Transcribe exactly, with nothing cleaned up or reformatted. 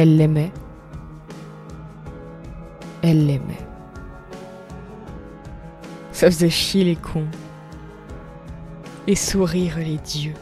Elle l'aimait. Elle l'aimait. Ça faisait chier les cons. Et sourire les dieux.